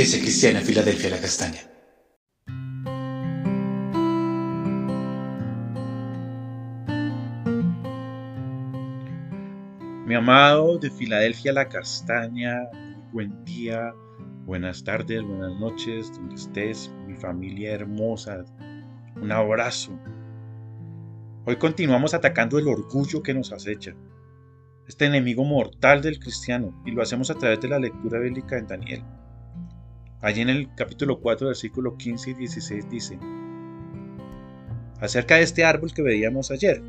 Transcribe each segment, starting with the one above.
Iglesia Cristiana Filadelfia La Castaña. Mi amado de Filadelfia La Castaña, buen día, buenas tardes, buenas noches, donde estés, mi familia hermosa, un abrazo. Hoy continuamos atacando el orgullo que nos acecha, este enemigo mortal del cristiano, y lo hacemos a través de la lectura bíblica en Daniel. Allí en el capítulo 4, versículos 15 y 16 dice, acerca de este árbol que veíamos ayer,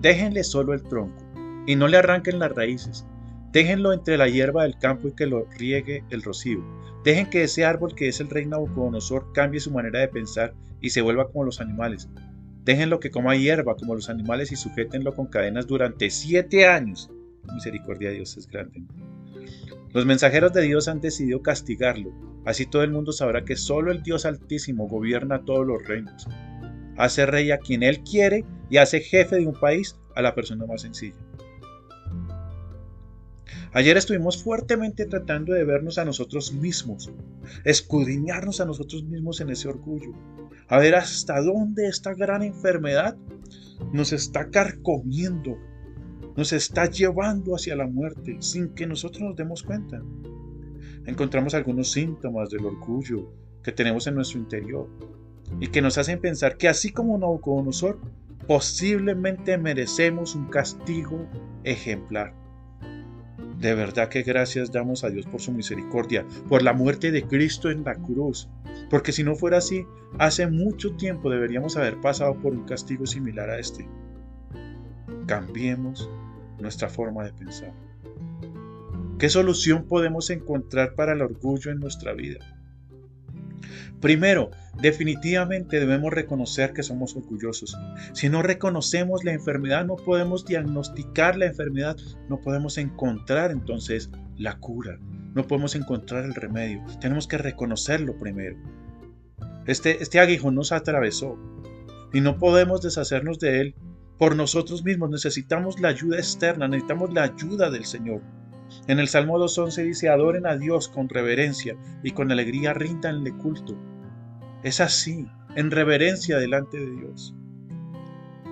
déjenle solo el tronco y no le arranquen las raíces, déjenlo entre la hierba del campo y que lo riegue el rocío, dejen que ese árbol que es el rey Nabucodonosor cambie su manera de pensar y se vuelva como los animales, déjenlo que coma hierba como los animales y sujétenlo con cadenas durante 7 años. Misericordia de Dios es grande. Los mensajeros de Dios han decidido castigarlo, así todo el mundo sabrá que solo el Dios Altísimo gobierna todos los reinos, hace rey a quien Él quiere y hace jefe de un país a la persona más sencilla. Ayer estuvimos fuertemente tratando de vernos a nosotros mismos, escudriñarnos a nosotros mismos en ese orgullo, a ver hasta dónde esta gran enfermedad nos está carcomiendo, nos está llevando hacia la muerte sin que nosotros nos demos cuenta. Encontramos algunos síntomas del orgullo que tenemos en nuestro interior y que nos hacen pensar que así como Nabucodonosor, posiblemente merecemos un castigo ejemplar. De verdad que gracias damos a Dios por su misericordia, por la muerte de Cristo en la cruz, porque si no fuera así, hace mucho tiempo deberíamos haber pasado por un castigo similar a este. Cambiemos nuestra forma de pensar. ¿Qué solución podemos encontrar para el orgullo en nuestra vida? Primero, definitivamente debemos reconocer que somos orgullosos. Si no reconocemos la enfermedad, no podemos diagnosticar la enfermedad, no podemos encontrar entonces la cura, no podemos encontrar el remedio. Tenemos que reconocerlo primero. Este aguijón nos atravesó y no podemos deshacernos de él por nosotros mismos. Necesitamos la ayuda externa, necesitamos la ayuda del Señor. En el Salmo 2:11 dice, adoren a Dios con reverencia y con alegría ríndanle culto. Es así, en reverencia delante de Dios.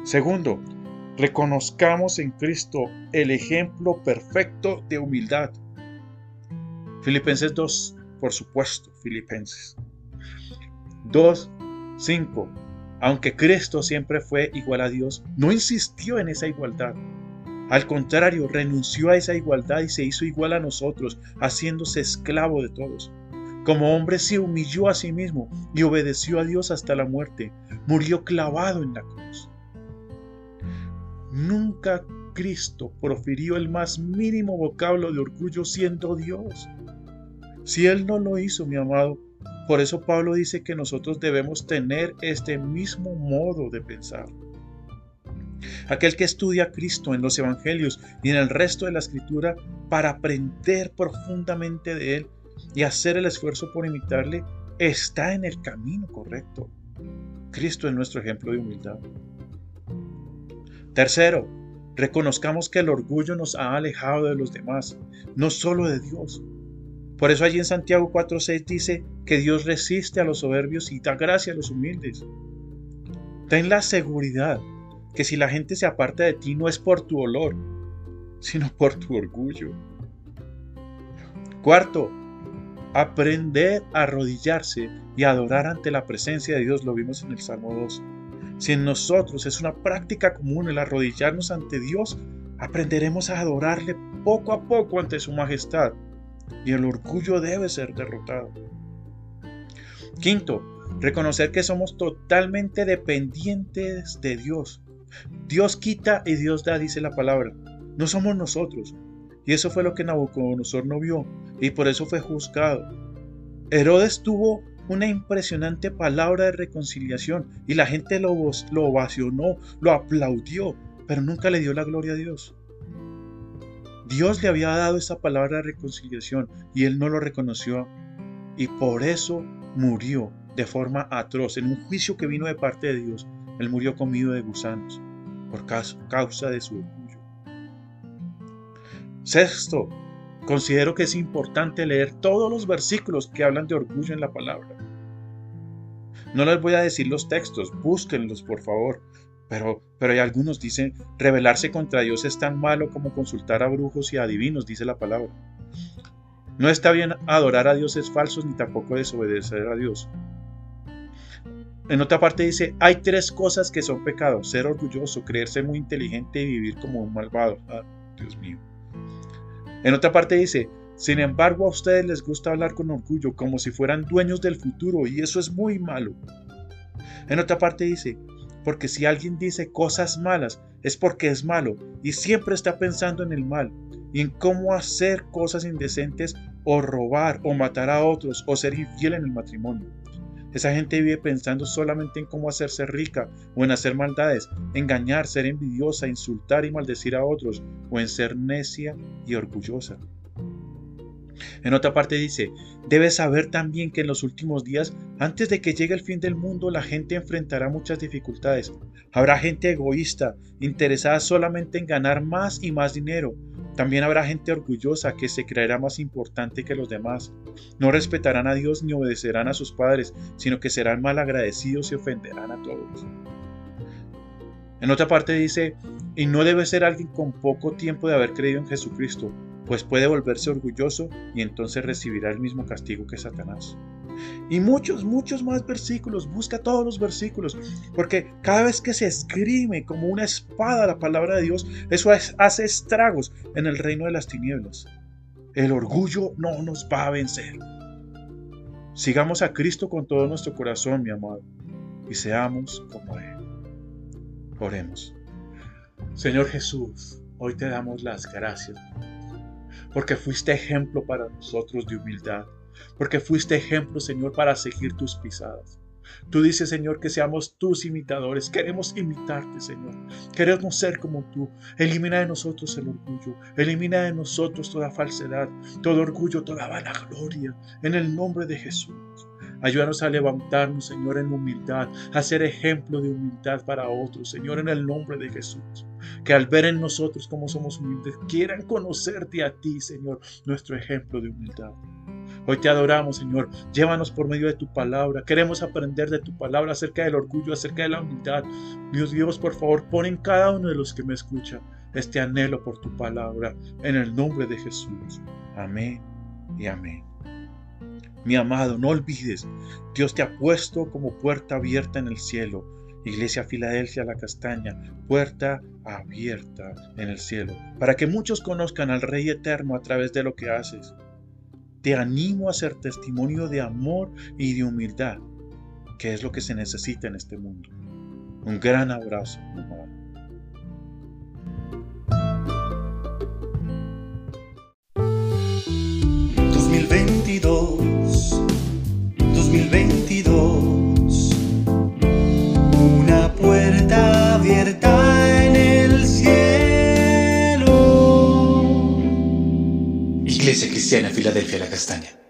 Segundo, reconozcamos en Cristo el ejemplo perfecto de humildad. Filipenses 2, por supuesto, Filipenses 2:5. Aunque Cristo siempre fue igual a Dios, no insistió en esa igualdad. Al contrario, renunció a esa igualdad y se hizo igual a nosotros, haciéndose esclavo de todos. Como hombre se humilló a sí mismo y obedeció a Dios hasta la muerte. Murió clavado en la cruz. Nunca Cristo profirió el más mínimo vocablo de orgullo siendo Dios. Si Él no lo hizo, mi amado, por eso Pablo dice que nosotros debemos tener este mismo modo de pensar. Aquel que estudia a Cristo en los evangelios y en el resto de la escritura para aprender profundamente de Él y hacer el esfuerzo por imitarle, está en el camino correcto. Cristo es nuestro ejemplo de humildad. Tercero, reconozcamos que el orgullo nos ha alejado de los demás, no solo de Dios. Por eso allí en Santiago 4:6 dice que Dios resiste a los soberbios y da gracia a los humildes. Ten la seguridad que si la gente se aparta de ti no es por tu olor, sino por tu orgullo. Cuarto, aprender a arrodillarse y adorar ante la presencia de Dios, lo vimos en el Salmo 2. Si en nosotros es una práctica común el arrodillarnos ante Dios, aprenderemos a adorarle poco a poco ante su majestad, y el orgullo debe ser derrotado. Quinto, reconocer que somos totalmente dependientes de Dios. Dios quita y Dios da, dice la palabra. No somos nosotros. Y eso fue lo que Nabucodonosor no vio, y por eso fue juzgado. Herodes tuvo una impresionante palabra de reconciliación, y la gente lo ovacionó, lo aplaudió, pero nunca le dio la gloria a Dios. Dios le había dado esa palabra de reconciliación, y él no lo reconoció, y por eso murió de forma atroz, en un juicio que vino de parte de Dios. Él murió comido de gusanos por causa de su orgullo. Sexto, Considero que es importante leer todos los versículos que hablan de orgullo en la palabra. No les voy a decir los textos, búsquenlos por favor. Pero hay algunos que dicen, rebelarse contra Dios es tan malo como consultar a brujos y adivinos, dice la palabra. No está bien adorar a dioses falsos ni tampoco desobedecer a Dios. En otra parte dice, hay tres cosas que son pecados: ser orgulloso, creerse muy inteligente y vivir como un malvado. Ah, Dios mío. En otra parte dice, sin embargo a ustedes les gusta hablar con orgullo, como si fueran dueños del futuro, y eso es muy malo. En otra parte dice, porque si alguien dice cosas malas, es porque es malo, y siempre está pensando en el mal, y en cómo hacer cosas indecentes, o robar, o matar a otros, o ser infiel en el matrimonio. Esa gente vive pensando solamente en cómo hacerse rica, o en hacer maldades, engañar, ser envidiosa, insultar y maldecir a otros, o en ser necia y orgullosa. En otra parte dice, debes saber también que en los últimos días, antes de que llegue el fin del mundo, la gente enfrentará muchas dificultades. Habrá gente egoísta, interesada solamente en ganar más y más dinero. También habrá gente orgullosa que se creerá más importante que los demás. No respetarán a Dios ni obedecerán a sus padres, sino que serán malagradecidos y ofenderán a todos. En otra parte dice, y no debe ser alguien con poco tiempo de haber creído en Jesucristo, pues puede volverse orgulloso y entonces recibirá el mismo castigo que Satanás. Y muchos más versículos. Busca todos los versículos, porque cada vez que se esgrime como una espada la palabra de Dios, eso hace estragos en el reino de las tinieblas. El orgullo no nos va a vencer. Sigamos a Cristo con todo nuestro corazón, mi amado, y seamos como Él. Oremos. Señor Jesús, hoy te damos las gracias, porque fuiste ejemplo para nosotros de humildad, porque fuiste ejemplo, Señor, para seguir tus pisadas. Tú dices, Señor, que seamos tus imitadores. Queremos imitarte, Señor. Queremos ser como tú. Elimina de nosotros el orgullo. Elimina de nosotros toda falsedad, todo orgullo, toda vanagloria. En el nombre de Jesús. Ayúdanos a levantarnos, Señor, en humildad, a ser ejemplo de humildad para otros, Señor, en el nombre de Jesús. Que al ver en nosotros cómo somos humildes, quieran conocerte a ti, Señor, nuestro ejemplo de humildad. Hoy te adoramos, Señor. Llévanos por medio de tu palabra. Queremos aprender de tu palabra acerca del orgullo, acerca de la humildad. Dios, por favor, pon en cada uno de los que me escucha este anhelo por tu palabra. En el nombre de Jesús. Amén y amén. Mi amado, no olvides, Dios te ha puesto como puerta abierta en el cielo. Iglesia Filadelfia La Castaña, puerta abierta en el cielo, para que muchos conozcan al Rey Eterno a través de lo que haces. Te animo a ser testimonio de amor y de humildad, que es lo que se necesita en este mundo. Un gran abrazo, mi amado. Iglesia Cristiana Filadelfia La Castaña.